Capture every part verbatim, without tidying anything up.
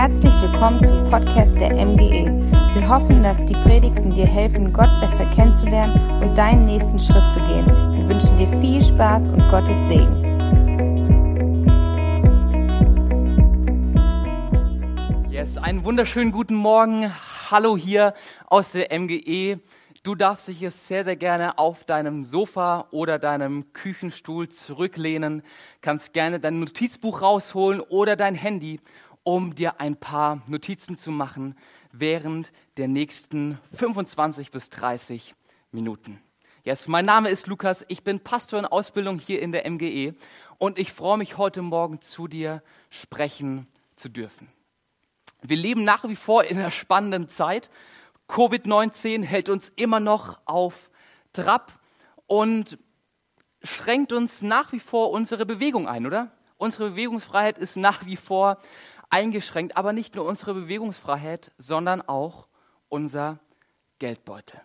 Herzlich willkommen zum Podcast der M G E. Wir hoffen, dass die Predigten dir helfen, Gott besser kennenzulernen und deinen nächsten Schritt zu gehen. Wir wünschen dir viel Spaß und Gottes Segen. Yes, einen wunderschönen guten Morgen. Hallo hier aus der M G E. Du darfst dich jetzt sehr, sehr gerne auf deinem Sofa oder deinem Küchenstuhl zurücklehnen. Kannst gerne dein Notizbuch rausholen oder dein Handy, um dir ein paar Notizen zu machen während der nächsten fünfundzwanzig bis dreißig Minuten. Yes, mein Name ist Lukas, ich bin Pastor in Ausbildung hier in der M G E und ich freue mich, heute Morgen zu dir sprechen zu dürfen. Wir leben nach wie vor in einer spannenden Zeit. Covid neunzehn hält uns immer noch auf Trab und schränkt uns nach wie vor unsere Bewegung ein, oder? Unsere Bewegungsfreiheit ist nach wie vor eingeschränkt, aber nicht nur unsere Bewegungsfreiheit, sondern auch unser Geldbeutel.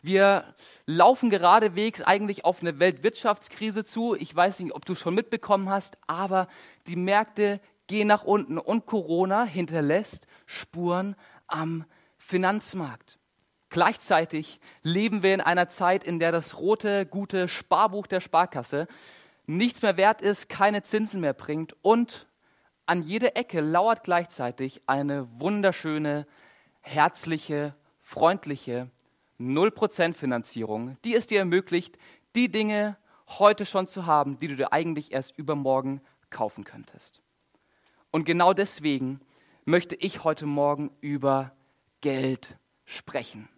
Wir laufen geradewegs eigentlich auf eine Weltwirtschaftskrise zu. Ich weiß nicht, ob du schon mitbekommen hast, aber die Märkte gehen nach unten und Corona hinterlässt Spuren am Finanzmarkt. Gleichzeitig leben wir in einer Zeit, in der das rote, gute Sparbuch der Sparkasse nichts mehr wert ist, keine Zinsen mehr bringt und an jeder Ecke lauert gleichzeitig eine wunderschöne, herzliche, freundliche null Prozent Finanzierung, die es dir ermöglicht, die Dinge heute schon zu haben, die du dir eigentlich erst übermorgen kaufen könntest. Und genau deswegen möchte ich heute Morgen über Geld sprechen.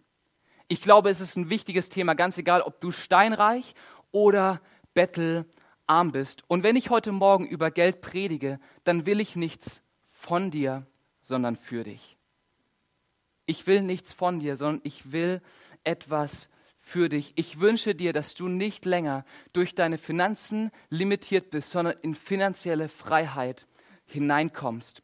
Ich glaube, es ist ein wichtiges Thema, ganz egal, ob du steinreich oder bettelarm bist. Und wenn ich heute Morgen über Geld predige, dann will ich nichts von dir, sondern für dich. Ich will nichts von dir, sondern ich will etwas für dich. Ich wünsche dir, dass du nicht länger durch deine Finanzen limitiert bist, sondern in finanzielle Freiheit hineinkommst.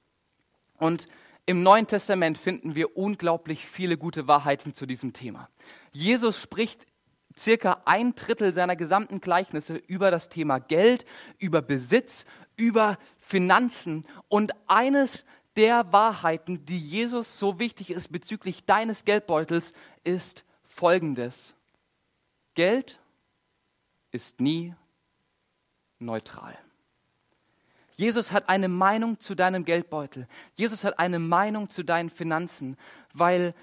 Und im Neuen Testament finden wir unglaublich viele gute Wahrheiten zu diesem Thema. Jesus spricht circa ein Drittel seiner gesamten Gleichnisse über das Thema Geld, über Besitz, über Finanzen. Und eines der Wahrheiten, die Jesus so wichtig ist bezüglich deines Geldbeutels, ist folgendes: Geld ist nie neutral. Jesus hat eine Meinung zu deinem Geldbeutel. Jesus hat eine Meinung zu deinen Finanzen, weil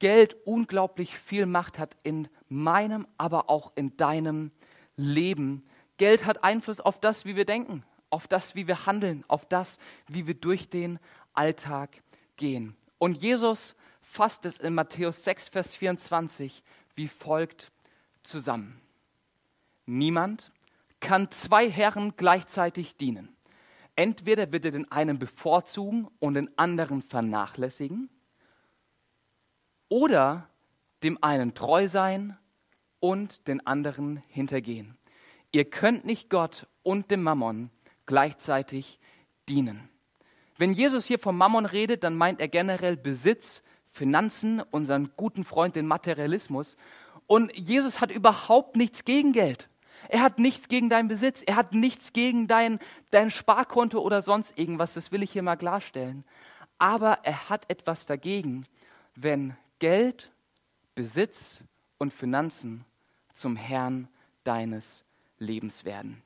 Geld unglaublich viel Macht hat in meinem, aber auch in deinem Leben. Geld hat Einfluss auf das, wie wir denken, auf das, wie wir handeln, auf das, wie wir durch den Alltag gehen. Und Jesus fasst es in Matthäus sechs, Vers vierundzwanzig wie folgt zusammen: Niemand kann zwei Herren gleichzeitig dienen. Entweder wird er den einen bevorzugen und den anderen vernachlässigen, oder dem einen treu sein und den anderen hintergehen. Ihr könnt nicht Gott und dem Mammon gleichzeitig dienen. Wenn Jesus hier vom Mammon redet, dann meint er generell Besitz, Finanzen, unseren guten Freund, den Materialismus. Und Jesus hat überhaupt nichts gegen Geld. Er hat nichts gegen deinen Besitz. Er hat nichts gegen dein, dein Sparkonto oder sonst irgendwas. Das will ich hier mal klarstellen. Aber er hat etwas dagegen, wenn Geld, Besitz und Finanzen zum Herrn deines Lebens werden.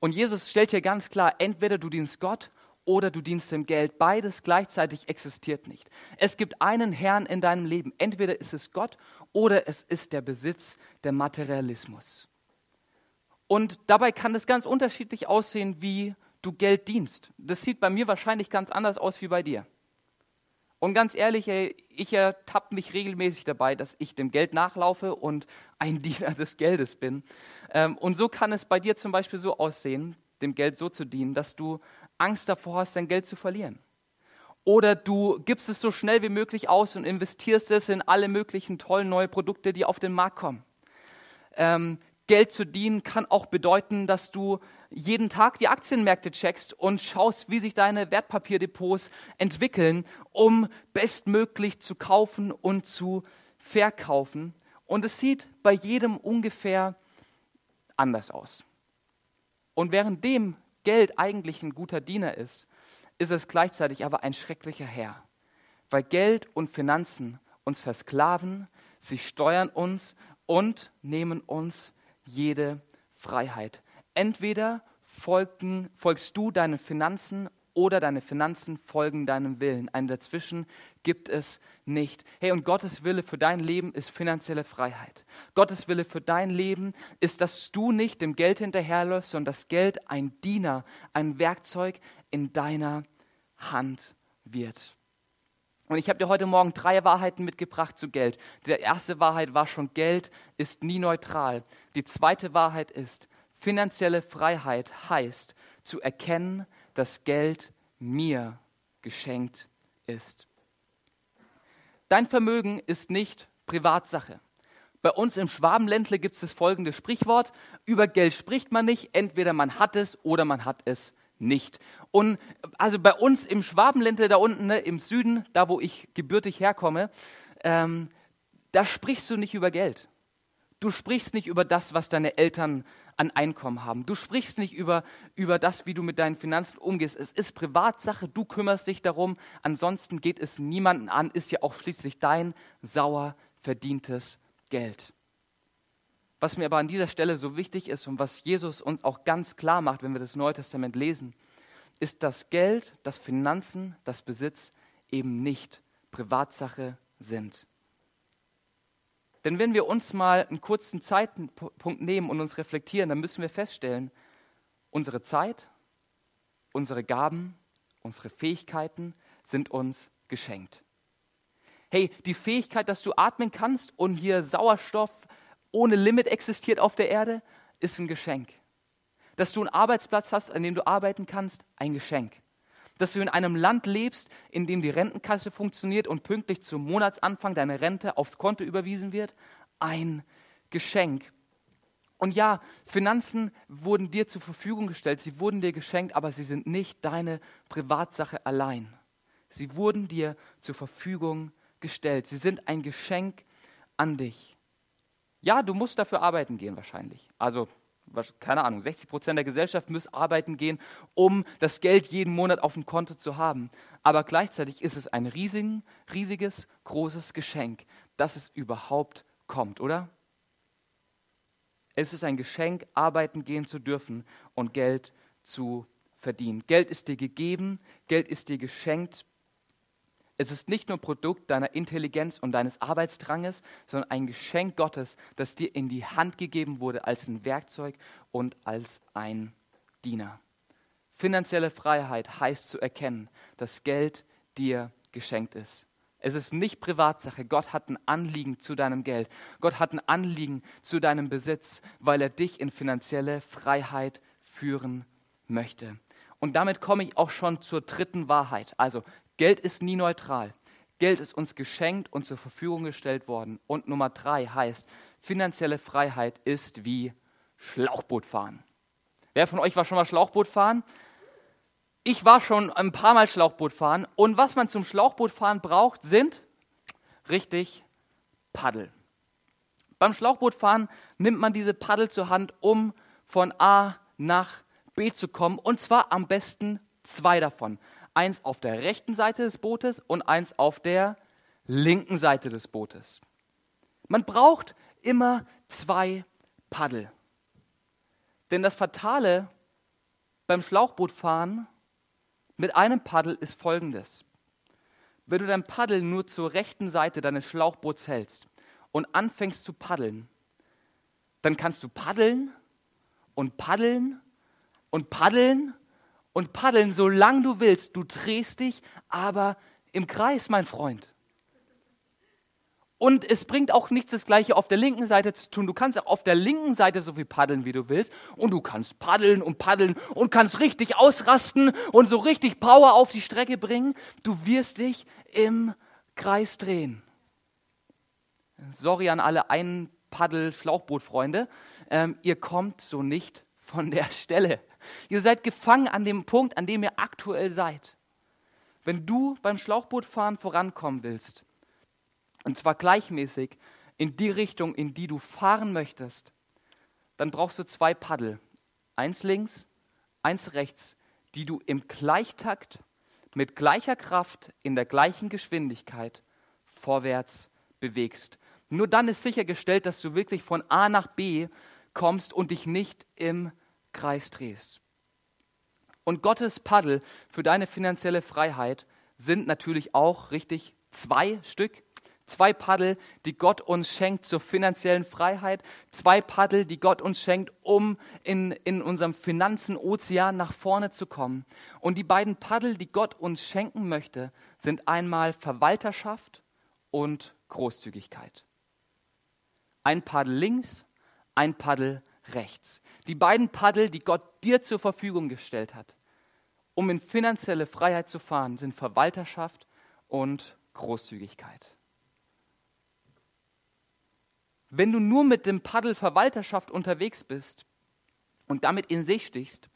Und Jesus stellt hier ganz klar, entweder du dienst Gott oder du dienst dem Geld. Beides gleichzeitig existiert nicht. Es gibt einen Herrn in deinem Leben. Entweder ist es Gott oder es ist der Besitz, der Materialismus. Und dabei kann es ganz unterschiedlich aussehen, wie du Geld dienst. Das sieht bei mir wahrscheinlich ganz anders aus wie bei dir. Und ganz ehrlich, ey, ich ertappe mich regelmäßig dabei, dass ich dem Geld nachlaufe und ein Diener des Geldes bin. Ähm, und so kann es bei dir zum Beispiel so aussehen, dem Geld so zu dienen, dass du Angst davor hast, dein Geld zu verlieren. Oder du gibst es so schnell wie möglich aus und investierst es in alle möglichen tollen neuen Produkte, die auf den Markt kommen. Ähm, Geld zu dienen kann auch bedeuten, dass du jeden Tag die Aktienmärkte checkst und schaust, wie sich deine Wertpapierdepots entwickeln, um bestmöglich zu kaufen und zu verkaufen. Und es sieht bei jedem ungefähr anders aus. Und währenddem Geld eigentlich ein guter Diener ist, ist es gleichzeitig aber ein schrecklicher Herr, weil Geld und Finanzen uns versklaven, sie steuern uns und nehmen uns jede Freiheit. Entweder folgen, folgst du deinen Finanzen oder deine Finanzen folgen deinem Willen. Ein Dazwischen gibt es nicht. Hey, und Gottes Wille für dein Leben ist finanzielle Freiheit. Gottes Wille für dein Leben ist, dass du nicht dem Geld hinterherläufst, sondern dass Geld ein Diener, ein Werkzeug in deiner Hand wird. Und ich habe dir heute Morgen drei Wahrheiten mitgebracht zu Geld. Die erste Wahrheit war schon, Geld ist nie neutral. Die zweite Wahrheit ist, finanzielle Freiheit heißt, zu erkennen, dass Geld mir geschenkt ist. Dein Vermögen ist nicht Privatsache. Bei uns im Schwabenländle gibt es das folgende Sprichwort: Über Geld spricht man nicht, entweder man hat es oder man hat es nicht. Und also bei uns im Schwabenländle da unten, ne, im Süden, da wo ich gebürtig herkomme, ähm, da sprichst du nicht über Geld. Du sprichst nicht über das, was deine Eltern an Einkommen haben. Du sprichst nicht über, über das, wie du mit deinen Finanzen umgehst. Es ist Privatsache, du kümmerst dich darum. Ansonsten geht es niemanden an, ist ja auch schließlich dein sauer verdientes Geld. Was mir aber an dieser Stelle so wichtig ist und was Jesus uns auch ganz klar macht, wenn wir das Neue Testament lesen, ist, dass Geld, dass Finanzen, dass Besitz eben nicht Privatsache sind. Denn wenn wir uns mal einen kurzen Zeitpunkt nehmen und uns reflektieren, dann müssen wir feststellen, unsere Zeit, unsere Gaben, unsere Fähigkeiten sind uns geschenkt. Hey, die Fähigkeit, dass du atmen kannst und hier Sauerstoff ohne Limit existiert auf der Erde, ist ein Geschenk. Dass du einen Arbeitsplatz hast, an dem du arbeiten kannst, ein Geschenk. Dass du in einem Land lebst, in dem die Rentenkasse funktioniert und pünktlich zum Monatsanfang deine Rente aufs Konto überwiesen wird, ein Geschenk. Und ja, Finanzen wurden dir zur Verfügung gestellt, sie wurden dir geschenkt, aber sie sind nicht deine Privatsache allein. Sie wurden dir zur Verfügung gestellt, sie sind ein Geschenk an dich. Ja, du musst dafür arbeiten gehen wahrscheinlich, also keine Ahnung, sechzig Prozent der Gesellschaft müssen arbeiten gehen, um das Geld jeden Monat auf dem Konto zu haben. Aber gleichzeitig ist es ein riesigen, riesiges, großes Geschenk, dass es überhaupt kommt, oder? Es ist ein Geschenk, arbeiten gehen zu dürfen und Geld zu verdienen. Geld ist dir gegeben, Geld ist dir geschenkt. Es ist nicht nur Produkt deiner Intelligenz und deines Arbeitsdranges, sondern ein Geschenk Gottes, das dir in die Hand gegeben wurde als ein Werkzeug und als ein Diener. Finanzielle Freiheit heißt zu erkennen, dass Geld dir geschenkt ist. Es ist nicht Privatsache. Gott hat ein Anliegen zu deinem Geld. Gott hat ein Anliegen zu deinem Besitz, weil er dich in finanzielle Freiheit führen möchte. Und damit komme ich auch schon zur dritten Wahrheit. Also Geld ist nie neutral. Geld ist uns geschenkt und zur Verfügung gestellt worden. Und Nummer drei heißt, finanzielle Freiheit ist wie Schlauchbootfahren. Wer von euch war schon mal Schlauchbootfahren? Ich war schon ein paar Mal Schlauchbootfahren. Und was man zum Schlauchbootfahren braucht, sind richtig Paddel. Beim Schlauchbootfahren nimmt man diese Paddel zur Hand, um von A nach B zu kommen. Und zwar am besten zwei davon. Eins auf der rechten Seite des Bootes und eins auf der linken Seite des Bootes. Man braucht immer zwei Paddel. Denn das Fatale beim Schlauchbootfahren mit einem Paddel ist folgendes. Wenn du dein Paddel nur zur rechten Seite deines Schlauchboots hältst und anfängst zu paddeln, dann kannst du paddeln und paddeln und paddeln und paddeln, solange du willst. Du drehst dich aber im Kreis, mein Freund. Und es bringt auch nichts, das Gleiche auf der linken Seite zu tun. Du kannst auch auf der linken Seite so viel paddeln, wie du willst. Und du kannst paddeln und paddeln und kannst richtig ausrasten und so richtig Power auf die Strecke bringen. Du wirst dich im Kreis drehen. Sorry an alle Ein-Paddel-Schlauchboot-Freunde. Ähm, ihr kommt so nicht von der Stelle. Ihr seid gefangen an dem Punkt, an dem ihr aktuell seid. Wenn du beim Schlauchbootfahren vorankommen willst, und zwar gleichmäßig in die Richtung, in die du fahren möchtest, dann brauchst du zwei Paddel. Eins links, eins rechts, die du im Gleichtakt mit gleicher Kraft, in der gleichen Geschwindigkeit vorwärts bewegst. Nur dann ist sichergestellt, dass du wirklich von A nach B kommst und dich nicht im Kreis drehst. Und Gottes Paddel für deine finanzielle Freiheit sind natürlich auch richtig zwei Stück. Zwei Paddel, die Gott uns schenkt zur finanziellen Freiheit. Zwei Paddel, die Gott uns schenkt, um in, in unserem Finanzen-Ozean nach vorne zu kommen. Und die beiden Paddel, die Gott uns schenken möchte, sind einmal Verwalterschaft und Großzügigkeit. Ein Paddel links, ein Paddel rechts. Die beiden Paddel, die Gott dir zur Verfügung gestellt hat, um in finanzielle Freiheit zu fahren, sind Verwalterschaft und Großzügigkeit. Wenn du nur mit dem Paddel Verwalterschaft unterwegs bist und damit in See stichst,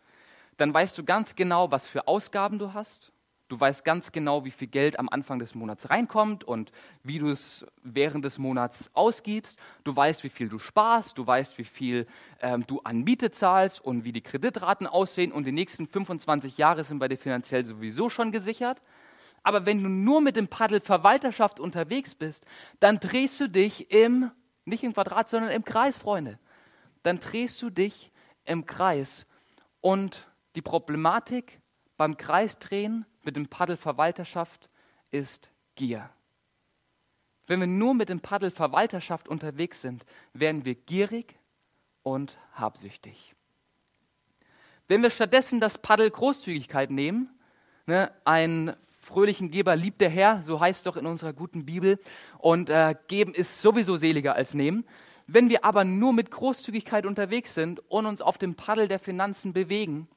dann weißt du ganz genau, was für Ausgaben du hast. Du weißt ganz genau, wie viel Geld am Anfang des Monats reinkommt und wie du es während des Monats ausgibst. Du weißt, wie viel du sparst, du weißt, wie viel ähm, du an Miete zahlst und wie die Kreditraten aussehen. Und die nächsten fünfundzwanzig Jahre sind bei dir finanziell sowieso schon gesichert. Aber wenn du nur mit dem Paddel Verwalterschaft unterwegs bist, dann drehst du dich im Nicht im Quadrat, sondern im Kreis, Freunde. Dann drehst du dich im Kreis. Und die Problematik beim Kreisdrehen mit dem Paddel Verwalterschaft ist Gier. Wenn wir nur mit dem Paddel Verwalterschaft unterwegs sind, werden wir gierig und habsüchtig. Wenn wir stattdessen das Paddel Großzügigkeit nehmen, ne, ein fröhlichen Geber liebt der Herr, so heißt es doch in unserer guten Bibel. Und äh, geben ist sowieso seliger als nehmen. Wenn wir aber nur mit Großzügigkeit unterwegs sind und uns auf dem Paddel der Finanzen bewegen,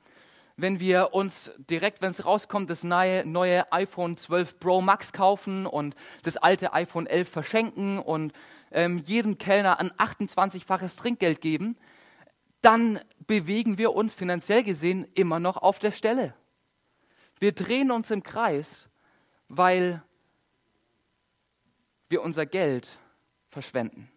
wenn wir uns direkt, wenn es rauskommt, das neue, neue iPhone zwölf Pro Max kaufen und das alte iPhone elf verschenken und ähm, jedem Kellner ein achtundzwanzigfaches Trinkgeld geben, dann bewegen wir uns finanziell gesehen immer noch auf der Stelle. Wir drehen uns im Kreis, weil wir unser Geld verschwenden.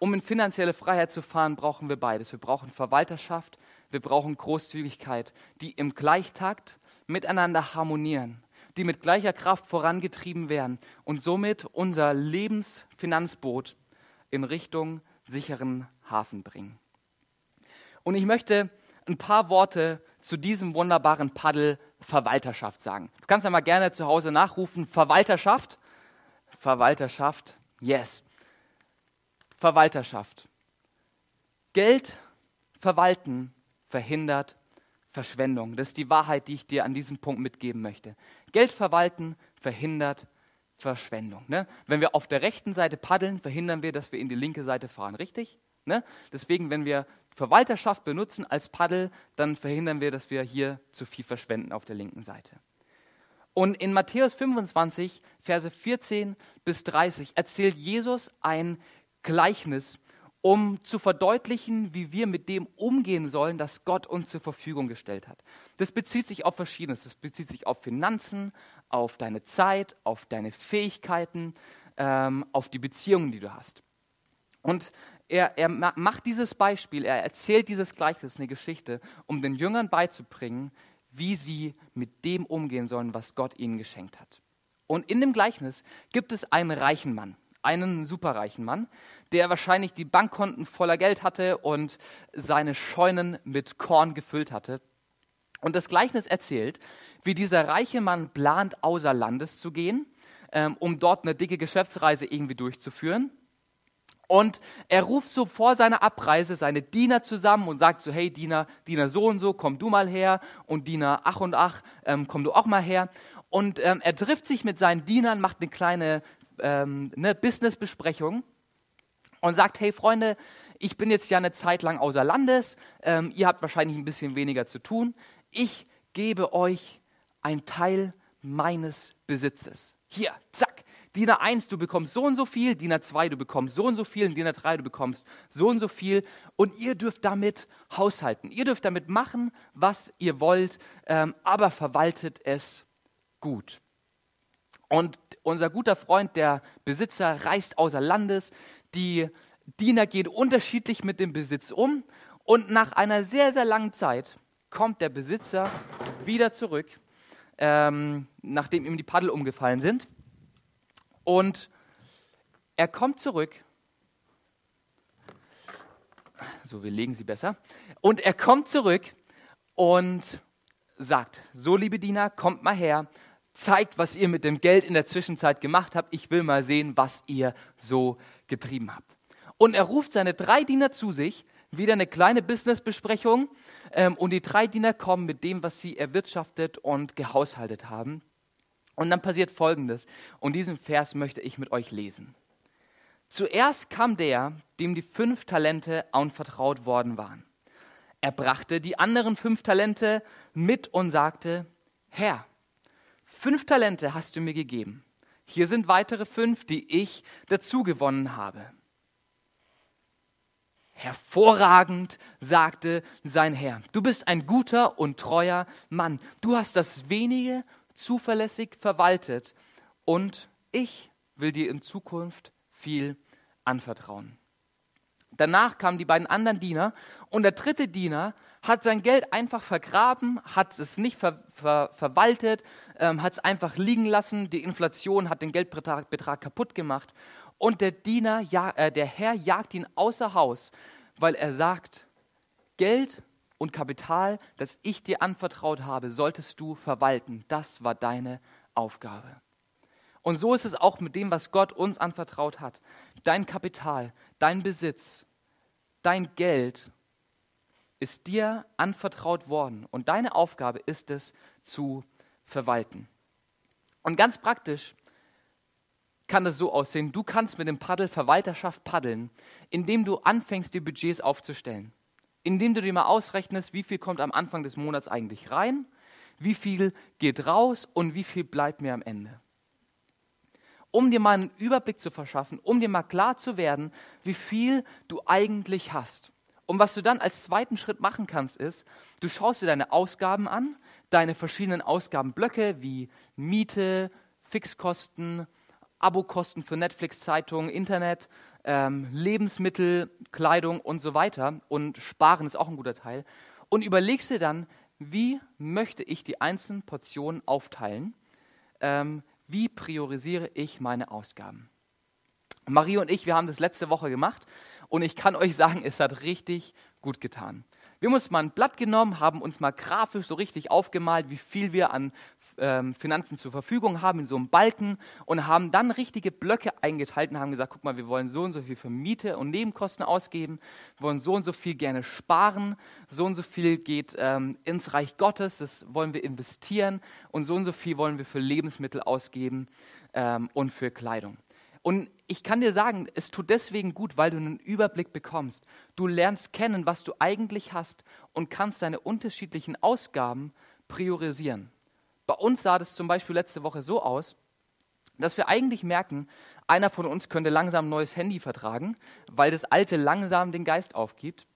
Um in finanzielle Freiheit zu fahren, brauchen wir beides. Wir brauchen Verwalterschaft, wir brauchen Großzügigkeit, die im Gleichtakt miteinander harmonieren, die mit gleicher Kraft vorangetrieben werden und somit unser Lebensfinanzboot in Richtung sicheren Hafen bringen. Und ich möchte ein paar Worte zu diesem wunderbaren Paddel Verwalterschaft sagen. Du kannst ja mal gerne zu Hause nachrufen, Verwalterschaft, Verwalterschaft, yes, Verwalterschaft. Geld verwalten verhindert Verschwendung. Das ist die Wahrheit, die ich dir an diesem Punkt mitgeben möchte. Geld verwalten verhindert Verschwendung. Ne? Wenn wir auf der rechten Seite paddeln, verhindern wir, dass wir in die linke Seite fahren, richtig? Ne? Deswegen, wenn wir Verwalterschaft benutzen als Paddel, dann verhindern wir, dass wir hier zu viel verschwenden auf der linken Seite. Und in Matthäus fünfundzwanzig, Verse vierzehn bis dreißig erzählt Jesus ein Gleichnis, um zu verdeutlichen, wie wir mit dem umgehen sollen, das Gott uns zur Verfügung gestellt hat. Das bezieht sich auf Verschiedenes. Das bezieht sich auf Finanzen, auf deine Zeit, auf deine Fähigkeiten, ähm, auf die Beziehungen, die du hast. Und Er, er macht dieses Beispiel, er erzählt dieses Gleichnis, eine Geschichte, um den Jüngern beizubringen, wie sie mit dem umgehen sollen, was Gott ihnen geschenkt hat. Und in dem Gleichnis gibt es einen reichen Mann, einen superreichen Mann, der wahrscheinlich die Bankkonten voller Geld hatte und seine Scheunen mit Korn gefüllt hatte. Und das Gleichnis erzählt, wie dieser reiche Mann plant, außer Landes zu gehen, ähm, um dort eine dicke Geschäftsreise irgendwie durchzuführen. Und er ruft so vor seiner Abreise seine Diener zusammen und sagt so, hey Diener, Diener so und so, komm du mal her. Und Diener ach und ach, ähm, komm du auch mal her. Und ähm, er trifft sich mit seinen Dienern, macht eine kleine ähm, ne, Business-Besprechung und sagt, hey Freunde, ich bin jetzt ja eine Zeit lang außer Landes, ähm, ihr habt wahrscheinlich ein bisschen weniger zu tun. Ich gebe euch einen Teil meines Besitzes. Hier, zack. Diener eins, du bekommst so und so viel, Diener zwei, du bekommst so und so viel, und Diener drei, du bekommst so und so viel und ihr dürft damit haushalten. Ihr dürft damit machen, was ihr wollt, ähm, aber verwaltet es gut. Und unser guter Freund, der Besitzer, reist außer Landes, die Diener gehen unterschiedlich mit dem Besitz um und nach einer sehr, sehr langen Zeit kommt der Besitzer wieder zurück, ähm, nachdem ihm die Paddel umgefallen sind. Und er kommt zurück. So, wir legen sie besser. Und er kommt zurück und sagt, so liebe Diener, kommt mal her, zeigt, was ihr mit dem Geld in der Zwischenzeit gemacht habt. Ich will mal sehen, was ihr so getrieben habt. Und er ruft seine drei Diener zu sich, wieder eine kleine Businessbesprechung. Ähm, und die drei Diener kommen mit dem, was sie erwirtschaftet und gehaushaltet haben. Und dann passiert Folgendes. Und diesen Vers möchte ich mit euch lesen. Zuerst kam der, dem die fünf Talente anvertraut worden waren. Er brachte die anderen fünf Talente mit und sagte, Herr, fünf Talente hast du mir gegeben. Hier sind weitere fünf, die ich dazu gewonnen habe. Hervorragend, sagte sein Herr. Du bist ein guter und treuer Mann. Du hast das Wenige zuverlässig verwaltet und ich will dir in Zukunft viel anvertrauen. Danach kamen die beiden anderen Diener und der dritte Diener hat sein Geld einfach vergraben, hat es nicht ver- ver- verwaltet, ähm, hat es einfach liegen lassen. Die Inflation hat den Geldbetrag Betrag kaputt gemacht. Und der, Diener, ja, äh, der Herr jagt ihn außer Haus, weil er sagt, Geld und Kapital, das ich dir anvertraut habe, solltest du verwalten. Das war deine Aufgabe. Und so ist es auch mit dem, was Gott uns anvertraut hat. Dein Kapital, dein Besitz, dein Geld ist dir anvertraut worden. Und deine Aufgabe ist es, zu verwalten. Und ganz praktisch kann das so aussehen. Du kannst mit dem Paddel Verwalterschaft paddeln, indem du anfängst, die Budgets aufzustellen. Indem du dir mal ausrechnest, wie viel kommt am Anfang des Monats eigentlich rein, wie viel geht raus und wie viel bleibt mir am Ende. Um dir mal einen Überblick zu verschaffen, um dir mal klar zu werden, wie viel du eigentlich hast. Und was du dann als zweiten Schritt machen kannst, ist, du schaust dir deine Ausgaben an, deine verschiedenen Ausgabenblöcke wie Miete, Fixkosten, Abokosten für Netflix, Zeitungen, Internet, ähm, Lebensmittel, Kleidung und so weiter. Und Sparen ist auch ein guter Teil. Und überlegst dir dann, wie möchte ich die einzelnen Portionen aufteilen? Ähm, wie priorisiere ich meine Ausgaben? Marie und ich, wir haben das letzte Woche gemacht. Und ich kann euch sagen, es hat richtig gut getan. Wir haben uns mal ein Blatt genommen, haben uns mal grafisch so richtig aufgemalt, wie viel wir an Finanzen zur Verfügung haben, in so einem Balken und haben dann richtige Blöcke eingeteilt und haben gesagt, guck mal, wir wollen so und so viel für Miete und Nebenkosten ausgeben, wir wollen so und so viel gerne sparen, so und so viel geht ähm, ins Reich Gottes, das wollen wir investieren und so und so viel wollen wir für Lebensmittel ausgeben ähm, und für Kleidung. Und ich kann dir sagen, es tut deswegen gut, weil du einen Überblick bekommst. Du lernst kennen, was du eigentlich hast und kannst deine unterschiedlichen Ausgaben priorisieren. Bei uns sah das zum Beispiel letzte Woche so aus, dass wir eigentlich merken, einer von uns könnte langsam ein neues Handy vertragen, weil das alte langsam den Geist aufgibt.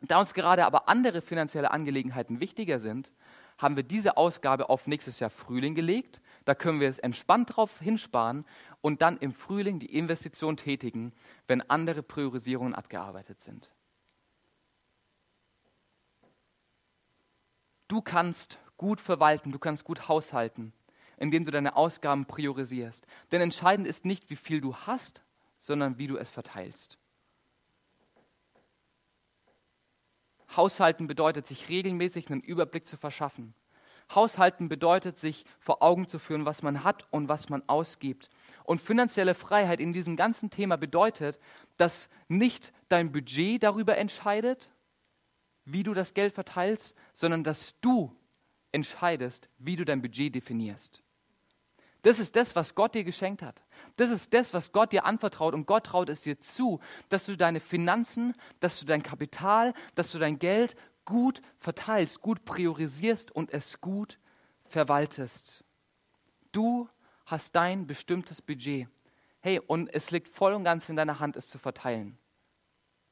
Da uns gerade aber andere finanzielle Angelegenheiten wichtiger sind, haben wir diese Ausgabe auf nächstes Jahr Frühling gelegt. Da können wir es entspannt drauf hinsparen und dann im Frühling die Investition tätigen, wenn andere Priorisierungen abgearbeitet sind. Du kannst gut verwalten, du kannst gut haushalten, indem du deine Ausgaben priorisierst. Denn entscheidend ist nicht, wie viel du hast, sondern wie du es verteilst. Haushalten bedeutet, sich regelmäßig einen Überblick zu verschaffen. Haushalten bedeutet, sich vor Augen zu führen, was man hat und was man ausgibt. Und finanzielle Freiheit in diesem ganzen Thema bedeutet, dass nicht dein Budget darüber entscheidet, wie du das Geld verteilst, sondern dass du entscheidest, wie du dein Budget definierst. Das ist das, was Gott dir geschenkt hat. Das ist das, was Gott dir anvertraut. Und Gott traut es dir zu, dass du deine Finanzen, dass du dein Kapital, dass du dein Geld gut verteilst, gut priorisierst und es gut verwaltest. Du hast dein bestimmtes Budget. Hey, und es liegt voll und ganz in deiner Hand, es zu verteilen.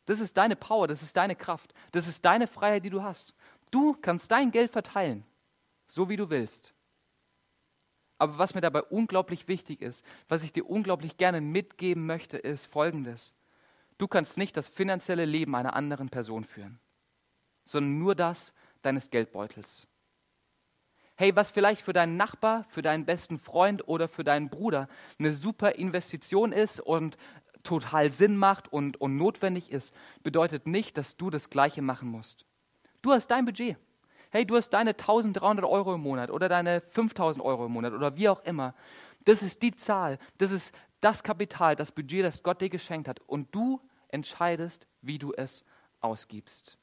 Das ist deine Power, das ist deine Kraft, das ist deine Freiheit, die du hast. Du kannst dein Geld verteilen, so wie du willst. Aber was mir dabei unglaublich wichtig ist, was ich dir unglaublich gerne mitgeben möchte, ist Folgendes. Du kannst nicht das finanzielle Leben einer anderen Person führen, sondern nur das, deines Geldbeutels. Hey, was vielleicht für deinen Nachbar, für deinen besten Freund oder für deinen Bruder eine super Investition ist und total Sinn macht und, und notwendig ist, bedeutet nicht, dass du das Gleiche machen musst. Du hast dein Budget. Hey, du hast deine dreizehnhundert Euro im Monat oder deine fünftausend Euro im Monat oder wie auch immer. Das ist die Zahl, das ist das Kapital, das Budget, das Gott dir geschenkt hat. Und du entscheidest, wie du es ausgibst.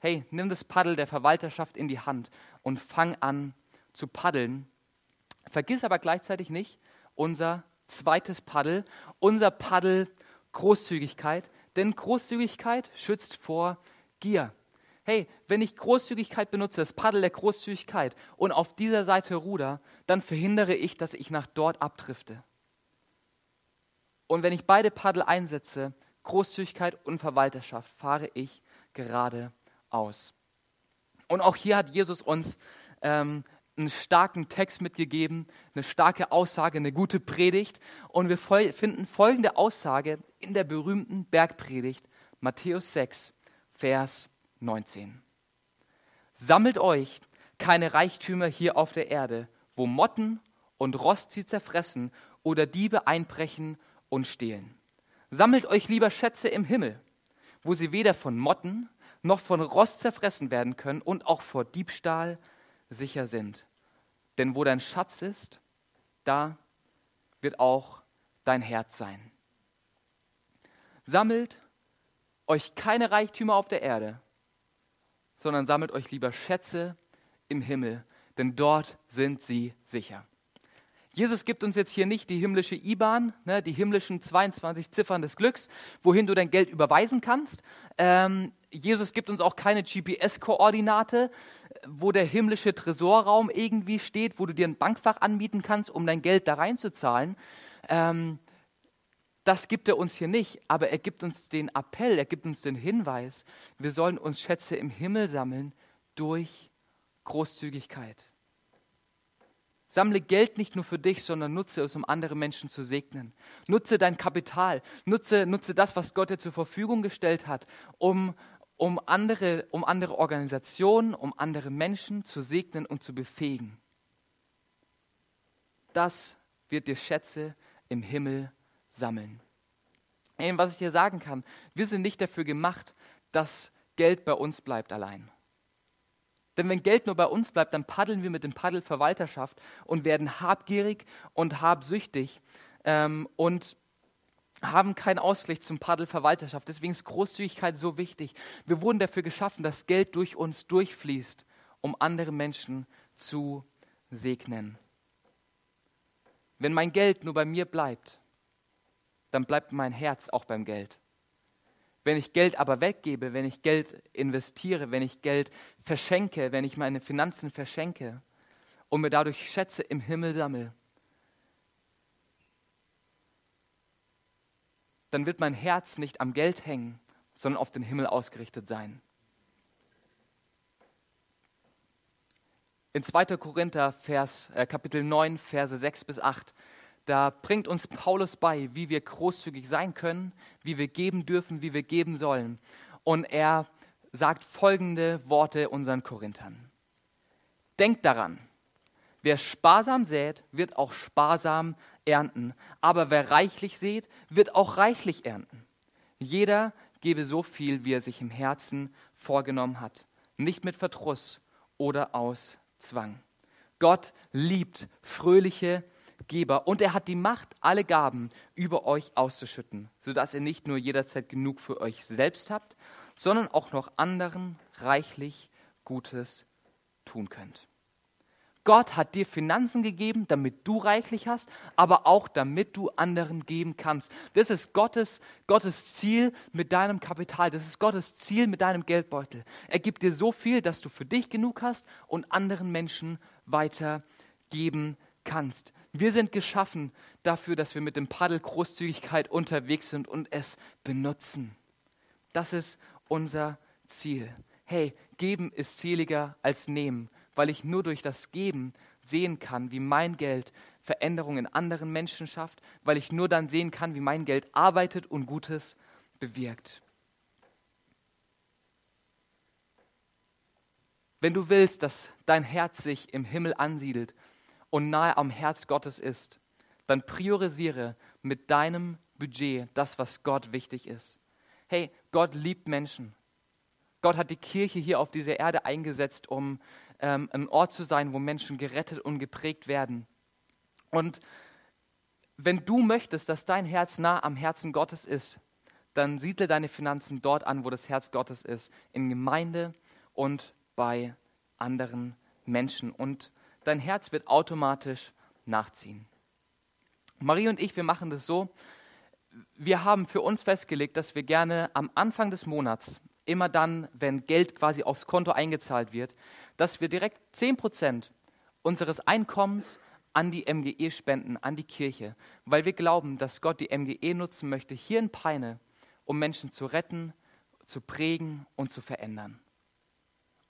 Hey, nimm das Paddel der Verwalterschaft in die Hand und fang an zu paddeln. Vergiss aber gleichzeitig nicht unser zweites Paddel, unser Paddel Großzügigkeit. Denn Großzügigkeit schützt vor Gier. Hey, wenn ich Großzügigkeit benutze, das Paddel der Großzügigkeit und auf dieser Seite ruder, dann verhindere ich, dass ich nach dort abdrifte. Und wenn ich beide Paddel einsetze, Großzügigkeit und Verwalterschaft, fahre ich gerade aus. Und auch hier hat Jesus uns ähm, einen starken Text mitgegeben, eine starke Aussage, eine gute Predigt. Und wir finden folgende Aussage in der berühmten Bergpredigt, Matthäus sechs, Vers neunzehn. Sammelt euch keine Reichtümer hier auf der Erde, wo Motten und Rost sie zerfressen oder Diebe einbrechen und stehlen. Sammelt euch lieber Schätze im Himmel, wo sie weder von Motten noch von Rost zerfressen werden können und auch vor Diebstahl sicher sind. Denn wo dein Schatz ist, da wird auch dein Herz sein. Sammelt euch keine Reichtümer auf der Erde, sondern sammelt euch lieber Schätze im Himmel, denn dort sind sie sicher. Jesus gibt uns jetzt hier nicht die himmlische I B A N, ne, die himmlischen zweiundzwanzig Ziffern des Glücks, wohin du dein Geld überweisen kannst. Ähm, Jesus gibt uns auch keine G P S-Koordinate, wo der himmlische Tresorraum irgendwie steht, wo du dir ein Bankfach anmieten kannst, um dein Geld da reinzuzahlen. Ähm, Das gibt er uns hier nicht, aber er gibt uns den Appell, er gibt uns den Hinweis, wir sollen uns Schätze im Himmel sammeln durch Großzügigkeit. Sammle Geld nicht nur für dich, sondern nutze es, um andere Menschen zu segnen. Nutze dein Kapital, nutze, nutze das, was Gott dir zur Verfügung gestellt hat, um, um, andere, um andere Organisationen, um andere Menschen zu segnen und zu befähigen. Das wird dir Schätze im Himmel sammeln. Eben, was ich dir sagen kann, wir sind nicht dafür gemacht, dass Geld bei uns bleibt allein. Denn wenn Geld nur bei uns bleibt, dann paddeln wir mit dem Paddel Verwalterschaft und werden habgierig und habsüchtig ähm, und haben keinen Ausgleich zum Paddel Verwalterschaft. Deswegen ist Großzügigkeit so wichtig. Wir wurden dafür geschaffen, dass Geld durch uns durchfließt, um andere Menschen zu segnen. Wenn mein Geld nur bei mir bleibt, dann bleibt mein Herz auch beim Geld. Wenn ich Geld aber weggebe, wenn ich Geld investiere, wenn ich Geld verschenke, wenn ich meine Finanzen verschenke und mir dadurch Schätze im Himmel sammle, dann wird mein Herz nicht am Geld hängen, sondern auf den Himmel ausgerichtet sein. In zweiten Korinther Vers, äh, Kapitel neun, Verse sechs bis acht, da bringt uns Paulus bei, wie wir großzügig sein können, wie wir geben dürfen, wie wir geben sollen. Und er sagt folgende Worte unseren Korinthern. Denkt daran, wer sparsam sät, wird auch sparsam ernten. Aber wer reichlich sät, wird auch reichlich ernten. Jeder gebe so viel, wie er sich im Herzen vorgenommen hat. Nicht mit Verdruss oder aus Zwang. Gott liebt fröhliche Geber, und er hat die Macht, alle Gaben über euch auszuschütten, sodass ihr nicht nur jederzeit genug für euch selbst habt, sondern auch noch anderen reichlich Gutes tun könnt. Gott hat dir Finanzen gegeben, damit du reichlich hast, aber auch damit du anderen geben kannst. Das ist Gottes, Gottes Ziel mit deinem Kapital, das ist Gottes Ziel mit deinem Geldbeutel. Er gibt dir so viel, dass du für dich genug hast und anderen Menschen weitergeben kannst. Wir sind geschaffen dafür, dass wir mit dem Paddel Großzügigkeit unterwegs sind und es benutzen. Das ist unser Ziel. Hey, geben ist seliger als nehmen, weil ich nur durch das Geben sehen kann, wie mein Geld Veränderungen in anderen Menschen schafft, weil ich nur dann sehen kann, wie mein Geld arbeitet und Gutes bewirkt. Wenn du willst, dass dein Herz sich im Himmel ansiedelt und nahe am Herz Gottes ist, dann priorisiere mit deinem Budget das, was Gott wichtig ist. Hey, Gott liebt Menschen. Gott hat die Kirche hier auf dieser Erde eingesetzt, um ähm, ein Ort zu sein, wo Menschen gerettet und geprägt werden. Und wenn du möchtest, dass dein Herz nah am Herzen Gottes ist, dann siedle deine Finanzen dort an, wo das Herz Gottes ist, in Gemeinde und bei anderen Menschen. Und dein Herz wird automatisch nachziehen. Marie und ich, wir machen das so, wir haben für uns festgelegt, dass wir gerne am Anfang des Monats, immer dann, wenn Geld quasi aufs Konto eingezahlt wird, dass wir direkt zehn Prozent unseres Einkommens an die M G E spenden, an die Kirche, weil wir glauben, dass Gott die M G E nutzen möchte, hier in Peine, um Menschen zu retten, zu prägen und zu verändern.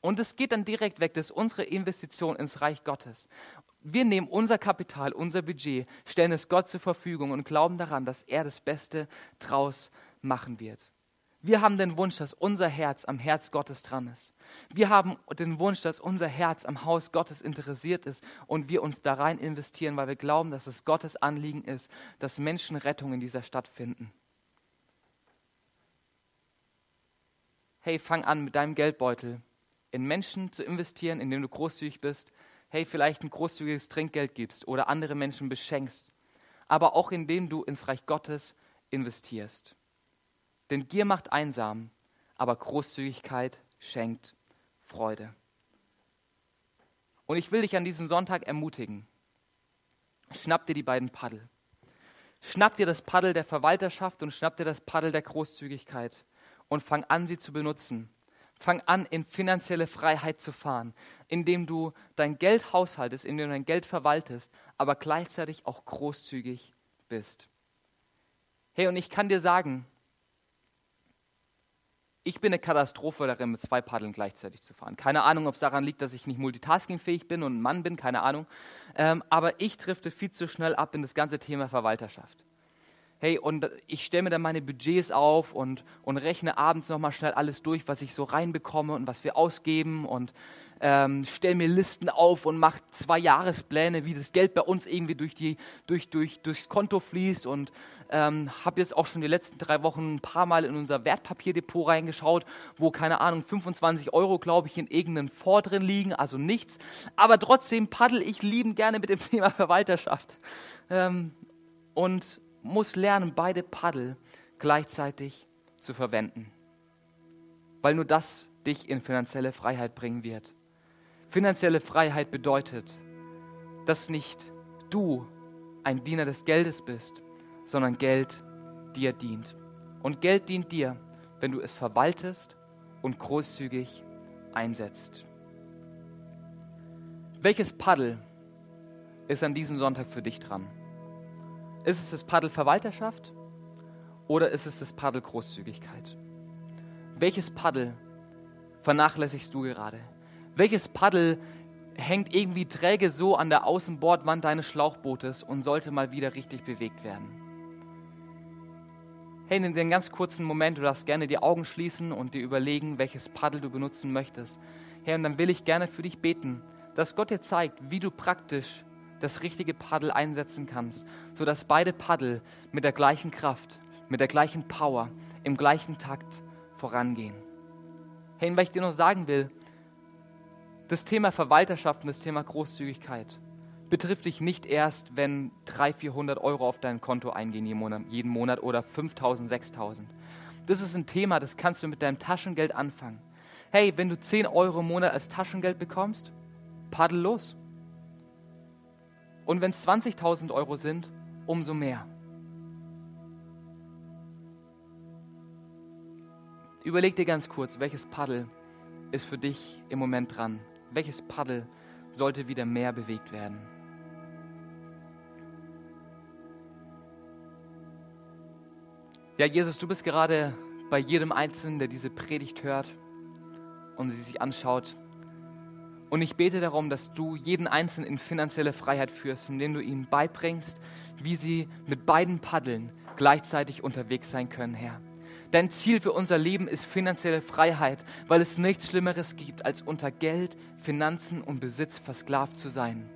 Und es geht dann direkt weg, das ist unsere Investition ins Reich Gottes. Wir nehmen unser Kapital, unser Budget, stellen es Gott zur Verfügung und glauben daran, dass er das Beste draus machen wird. Wir haben den Wunsch, dass unser Herz am Herz Gottes dran ist. Wir haben den Wunsch, dass unser Herz am Haus Gottes interessiert ist und wir uns da rein investieren, weil wir glauben, dass es Gottes Anliegen ist, dass Menschen Rettung in dieser Stadt finden. Hey, fang an, mit deinem Geldbeutel in Menschen zu investieren, indem du großzügig bist. Hey, vielleicht ein großzügiges Trinkgeld gibst oder andere Menschen beschenkst. Aber auch indem du ins Reich Gottes investierst. Denn Gier macht einsam, aber Großzügigkeit schenkt Freude. Und ich will dich an diesem Sonntag ermutigen. Schnapp dir die beiden Paddel. Schnapp dir das Paddel der Verwalterschaft und schnapp dir das Paddel der Großzügigkeit und fang an, sie zu benutzen. Fang an, in finanzielle Freiheit zu fahren, indem du dein Geld haushaltest, indem du dein Geld verwaltest, aber gleichzeitig auch großzügig bist. Hey, und ich kann dir sagen, ich bin eine Katastrophe darin, mit zwei Paddeln gleichzeitig zu fahren. Keine Ahnung, ob es daran liegt, dass ich nicht multitaskingfähig bin und ein Mann bin, keine Ahnung. Ähm, aber ich drifte viel zu schnell ab in das ganze Thema Verwalterschaft. Hey, und ich stelle mir dann meine Budgets auf und, und rechne abends nochmal schnell alles durch, was ich so reinbekomme und was wir ausgeben. Und ähm, stelle mir Listen auf und mache zwei Jahrespläne, wie das Geld bei uns irgendwie durch die, durch, durch, durchs Konto fließt. Und ähm, habe jetzt auch schon die letzten drei Wochen ein paar Mal in unser Wertpapierdepot reingeschaut, wo, keine Ahnung, fünfundzwanzig Euro, glaube ich, in irgendeinem Fonds drin liegen, also nichts. Aber trotzdem paddel ich liebend gerne mit dem Thema Verwalterschaft. Ähm, und muss lernen, beide Paddel gleichzeitig zu verwenden. Weil nur das dich in finanzielle Freiheit bringen wird. Finanzielle Freiheit bedeutet, dass nicht du ein Diener des Geldes bist, sondern Geld dir dient. Und Geld dient dir, wenn du es verwaltest und großzügig einsetzt. Welches Paddel ist an diesem Sonntag für dich dran? Ist es das Paddel Verwalterschaft oder ist es das Paddel Großzügigkeit? Welches Paddel vernachlässigst du gerade? Welches Paddel hängt irgendwie träge so an der Außenbordwand deines Schlauchbootes und sollte mal wieder richtig bewegt werden? Hey, nimm dir einen ganz kurzen Moment, du darfst gerne die Augen schließen und dir überlegen, welches Paddel du benutzen möchtest. Hey, und dann will ich gerne für dich beten, dass Gott dir zeigt, wie du praktisch das richtige Paddel einsetzen kannst, sodass beide Paddel mit der gleichen Kraft, mit der gleichen Power, im gleichen Takt vorangehen. Hey, was ich dir noch sagen will, das Thema Verwalterschaft und das Thema Großzügigkeit betrifft dich nicht erst, wenn dreihundert, vierhundert Euro auf dein Konto eingehen jeden Monat oder fünftausend, sechstausend. Das ist ein Thema, das kannst du mit deinem Taschengeld anfangen. Hey, wenn du zehn Euro im Monat als Taschengeld bekommst, paddel los. Und wenn es zwanzigtausend Euro sind, umso mehr. Überleg dir ganz kurz, welches Paddel ist für dich im Moment dran? Welches Paddel sollte wieder mehr bewegt werden? Ja, Jesus, du bist gerade bei jedem Einzelnen, der diese Predigt hört und sie sich anschaut. Und ich bete darum, dass du jeden Einzelnen in finanzielle Freiheit führst, indem du ihnen beibringst, wie sie mit beiden Paddeln gleichzeitig unterwegs sein können, Herr. Dein Ziel für unser Leben ist finanzielle Freiheit, weil es nichts Schlimmeres gibt, als unter Geld, Finanzen und Besitz versklavt zu sein.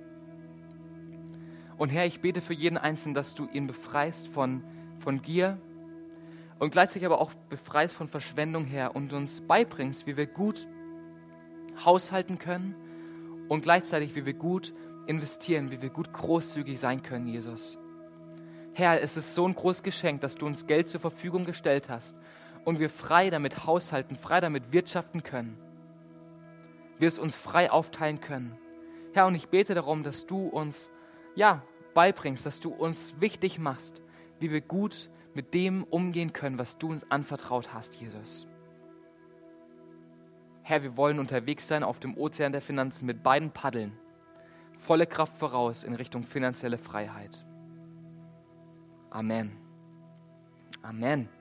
Und Herr, ich bete für jeden Einzelnen, dass du ihn befreist von, von Gier und gleichzeitig aber auch befreist von Verschwendung, Herr, und uns beibringst, wie wir gut haushalten können und gleichzeitig, wie wir gut investieren, wie wir gut großzügig sein können, Jesus. Herr, es ist so ein großes Geschenk, dass du uns Geld zur Verfügung gestellt hast und wir frei damit haushalten, frei damit wirtschaften können. Wir es uns frei aufteilen können. Herr, und ich bete darum, dass du uns, ja, beibringst, dass du uns wichtig machst, wie wir gut mit dem umgehen können, was du uns anvertraut hast, Jesus. Herr, wir wollen unterwegs sein auf dem Ozean der Finanzen mit beiden Paddeln. Volle Kraft voraus in Richtung finanzielle Freiheit. Amen. Amen.